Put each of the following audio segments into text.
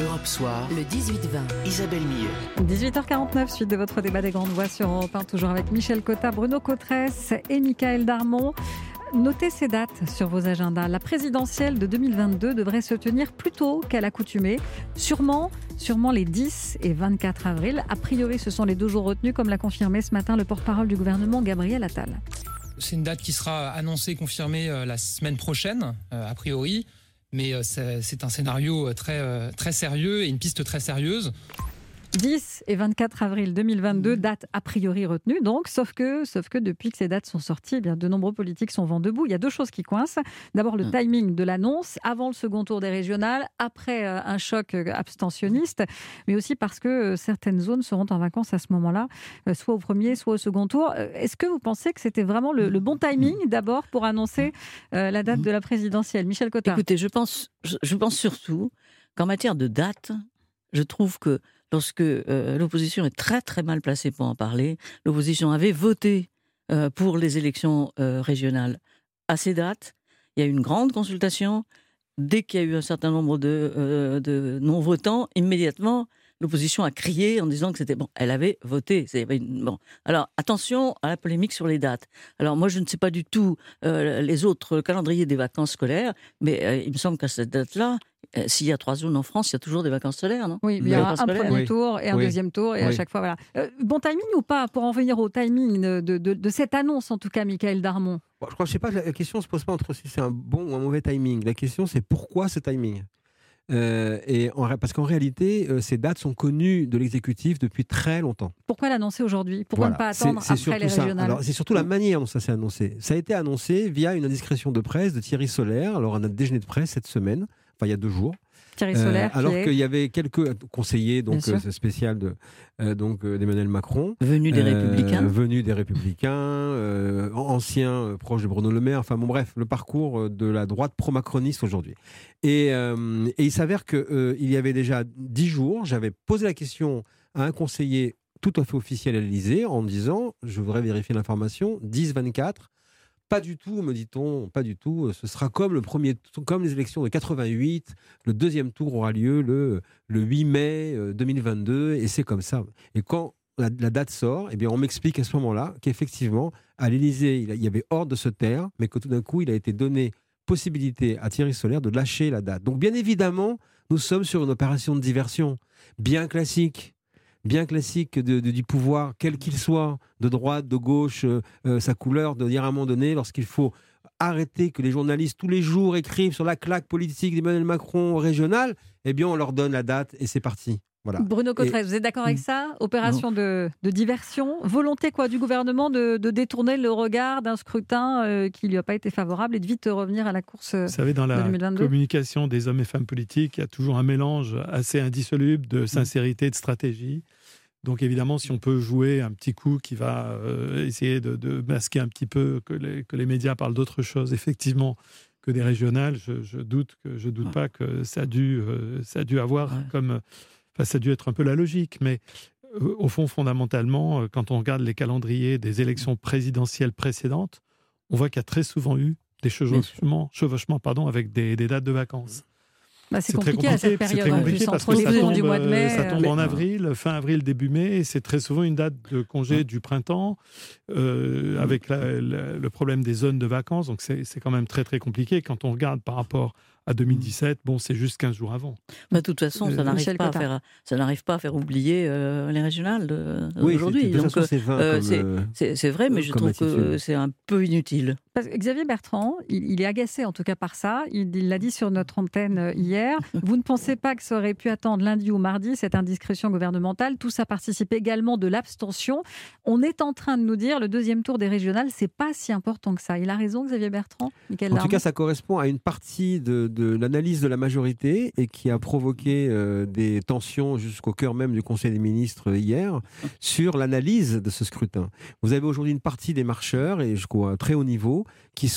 Europe Soir, le 18-20, Isabelle Millot. 18h49, suite de votre débat des Grandes Voix sur Europe 1, toujours avec Michel Cotta, Bruno Cautrès et Mickaël Darmon. Notez ces dates sur vos agendas. La présidentielle de 2022 devrait se tenir plus tôt qu'à l'accoutumée. Sûrement les 10 et 24 avril. A priori, ce sont les deux jours retenus, comme l'a confirmé ce matin le porte-parole du gouvernement, Gabriel Attal. C'est une date qui sera annoncée, confirmée la semaine prochaine, a priori. Mais c'est un scénario très, très sérieux et une piste très sérieuse. 10 et 24 avril 2022, date a priori retenue, donc, sauf que depuis que ces dates sont sorties, eh bien, de nombreux politiques sont vent debout. Il y a deux choses qui coincent. D'abord, le timing de l'annonce, avant le second tour des régionales, après un choc abstentionniste, mais aussi parce que certaines zones seront en vacances à ce moment-là, soit au premier, soit au second tour. Est-ce que vous pensez que c'était vraiment le bon timing, d'abord, pour annoncer la date de la présidentielle ? Michel Cotard. Écoutez, je pense surtout qu'en matière de date, je trouve que lorsque l'opposition est très très mal placée pour en parler, l'opposition avait voté pour les élections régionales à ces dates. Il y a eu une grande consultation. Dès qu'il y a eu un certain nombre de non-votants, immédiatement, l'opposition a crié en disant que c'était bon. Elle avait voté. Bon. Alors, attention à la polémique sur les dates. Alors, moi, je ne sais pas du tout les autres calendriers des vacances scolaires, mais il me semble qu'à cette date-là, s'il y a 3 zones en France, il y a toujours des vacances scolaires, non ? Oui, il y a un premier tour et un deuxième tour, et à chaque fois, voilà. Bon timing ou pas, pour en venir au timing de cette annonce, en tout cas, Mickaël Darmon ? Bon, je ne sais pas, la question ne se pose pas entre si c'est un bon ou un mauvais timing. La question, c'est pourquoi ce timing ? Parce qu'en réalité, ces dates sont connues de l'exécutif depuis très longtemps. Pourquoi l'annoncer aujourd'hui ? Pourquoi ne pas attendre après les régionales ? Alors, c'est surtout la manière dont ça s'est annoncé. Ça a été annoncé via une indiscrétion de presse de Thierry Solère, alors on a déjeuné de presse cette semaine. Enfin, il y a 2 jours. Thierry Solère, alors qu'il y avait quelques conseillers spéciaux d'Emmanuel Macron. Venus des Républicains, anciens proches de Bruno Le Maire. Enfin bon, bref, le parcours de la droite pro-macroniste aujourd'hui. Et il s'avère qu'il y avait déjà 10 jours, j'avais posé la question à un conseiller tout à fait officiel à l'Élysée en disant « Je voudrais vérifier l'information, 10-24 ». Pas du tout, me dit-on, pas du tout. Ce sera comme les élections de 88. Le deuxième tour aura lieu le 8 mai 2022 et c'est comme ça. Et quand la date sort, eh bien, on m'explique à ce moment-là qu'effectivement, à l'Élysée, il y avait ordre de se taire, mais que tout d'un coup, il a été donné possibilité à Thierry Solère de lâcher la date. Donc bien évidemment, nous sommes sur une opération de diversion bien classique du pouvoir, quel qu'il soit, de droite, de gauche, sa couleur, de dire à un moment donné, lorsqu'il faut arrêter que les journalistes tous les jours écrivent sur la claque politique d'Emmanuel Macron régional, eh bien on leur donne la date et c'est parti. Voilà. Bruno Cautrès, vous êtes d'accord avec ça ? Opération de diversion, volonté du gouvernement de détourner le regard d'un scrutin qui ne lui a pas été favorable et de vite revenir à la course. Vous savez, dans la 2022. Communication des hommes et femmes politiques, il y a toujours un mélange assez indissoluble de sincérité et de stratégie. Donc évidemment, si on peut jouer un petit coup qui va essayer de masquer un petit peu que les médias parlent d'autre chose, effectivement, que des régionales, je doute pas que ça a dû avoir comme... Enfin, ça a dû être un peu la logique, mais au fond, fondamentalement, quand on regarde les calendriers des élections présidentielles précédentes, on voit qu'il y a très souvent eu des chevauchements, avec des dates de vacances. Bah, c'est compliqué à cette période, parce que ça tombe en avril, fin avril, début mai, et c'est très souvent une date de congé du printemps, avec le problème des zones de vacances, donc c'est quand même très très compliqué quand on regarde par rapport à 2017, bon, c'est juste 15 jours avant. Mais de toute façon, ça n'arrive pas à faire oublier les régionales d'aujourd'hui. C'est vrai, mais je trouve que c'est un peu inutile. Parce que Xavier Bertrand, il est agacé en tout cas par ça. Il l'a dit sur notre antenne hier. Vous ne pensez pas que ça aurait pu attendre lundi ou mardi, cette indiscrétion gouvernementale ? Tout ça participe également de l'abstention. On est en train de nous dire le deuxième tour des régionales, c'est pas si important que ça. Il a raison, Xavier Bertrand. En tout cas, ça correspond à une partie de l'analyse de la majorité et qui a provoqué des tensions jusqu'au cœur même du Conseil des ministres hier sur l'analyse de ce scrutin. Vous avez aujourd'hui une partie des marcheurs, et jusqu'à un très haut niveau, qui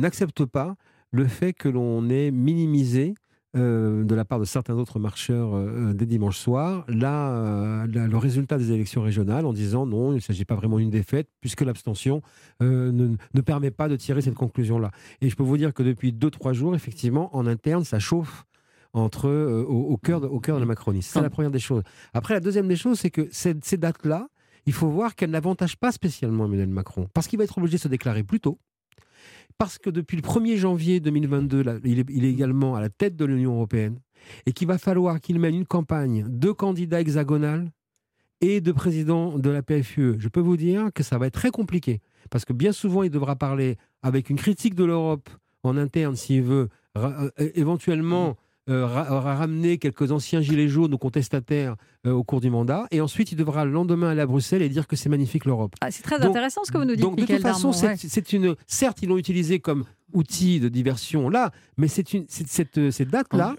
n'acceptent pas le fait que l'on ait minimisé de la part de certains autres marcheurs dès dimanche soir, le résultat des élections régionales en disant non, il ne s'agit pas vraiment d'une défaite puisque l'abstention ne permet pas de tirer cette conclusion-là. Et je peux vous dire que depuis 2-3 jours, effectivement, en interne, ça chauffe. entre, au cœur de la macronisme. C'est la première des choses. Après, la deuxième des choses, c'est que ces dates-là, il faut voir qu'elles n'avantagent pas spécialement Emmanuel Macron, parce qu'il va être obligé de se déclarer plus tôt, parce que depuis le 1er janvier 2022, là, il est également à la tête de l'Union européenne, et qu'il va falloir qu'il mène une campagne de candidats hexagonales et de président de la PFUE. Je peux vous dire que ça va être très compliqué, parce que bien souvent, il devra parler avec une critique de l'Europe en interne, s'il veut éventuellement ramener quelques anciens gilets jaunes ou contestataires au cours du mandat, et ensuite il devra le lendemain aller à Bruxelles et dire que c'est magnifique l'Europe. Ah, c'est très intéressant ce que vous nous dites, Mickaël Darmon. Donc de toute façon, ouais. Certes, ils l'ont utilisé comme outil de diversion là, mais cette date-là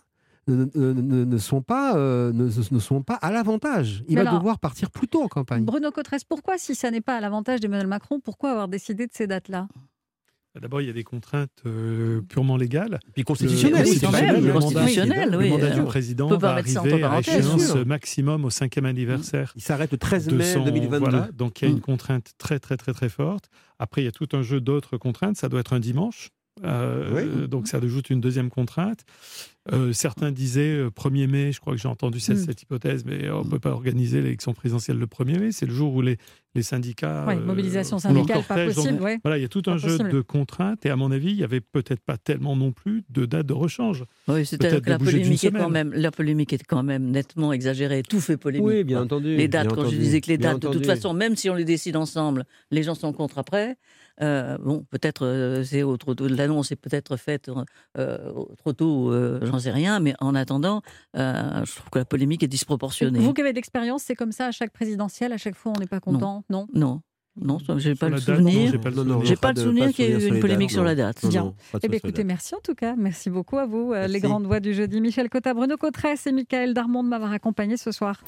ne sont pas à l'avantage. Il va devoir partir plus tôt en campagne. Bruno Cautrès, pourquoi, si ça n'est pas à l'avantage d'Emmanuel Macron, pourquoi avoir décidé de ces dates-là ? D'abord, il y a des contraintes purement légales. Et puis constitutionnelles. Le mandat du président va arriver à échéance maximum au 5e anniversaire. Il s'arrête le 13 mai 2022. Voilà, donc il y a une contrainte très, très, très, très forte. Après, il y a tout un jeu d'autres contraintes. Ça doit être un dimanche. Donc ça ajoute une deuxième contrainte. Certains disaient 1er mai, je crois que j'ai entendu cette hypothèse, mais on ne peut pas organiser l'élection présidentielle le 1er mai, c'est le jour où les syndicats... Oui, mobilisation syndicale, pas possible. Donc, voilà, il y a tout un jeu de contraintes, et à mon avis, il n'y avait peut-être pas tellement non plus de date de rechange. Oui, c'est-à-dire que la polémique est quand même nettement exagérée, tout fait polémique. Oui, bien entendu. Les dates, quand je disais que les dates, de toute façon, même si on les décide ensemble, les gens sont contre après... peut-être l'annonce est peut-être faite trop tôt, j'en sais rien, mais en attendant, je trouve que la polémique est disproportionnée. Vous qui avez de l'expérience, c'est comme ça à chaque présidentielle, à chaque fois on n'est pas content ? Non, j'ai pas le souvenir qu'il y ait eu une polémique sur la date. Bien. Écoutez, merci en tout cas, merci beaucoup à vous, les grandes voix du jeudi. Michel Cotta, Bruno Cautrès et Mickaël Darmon de m'avoir accompagné ce soir.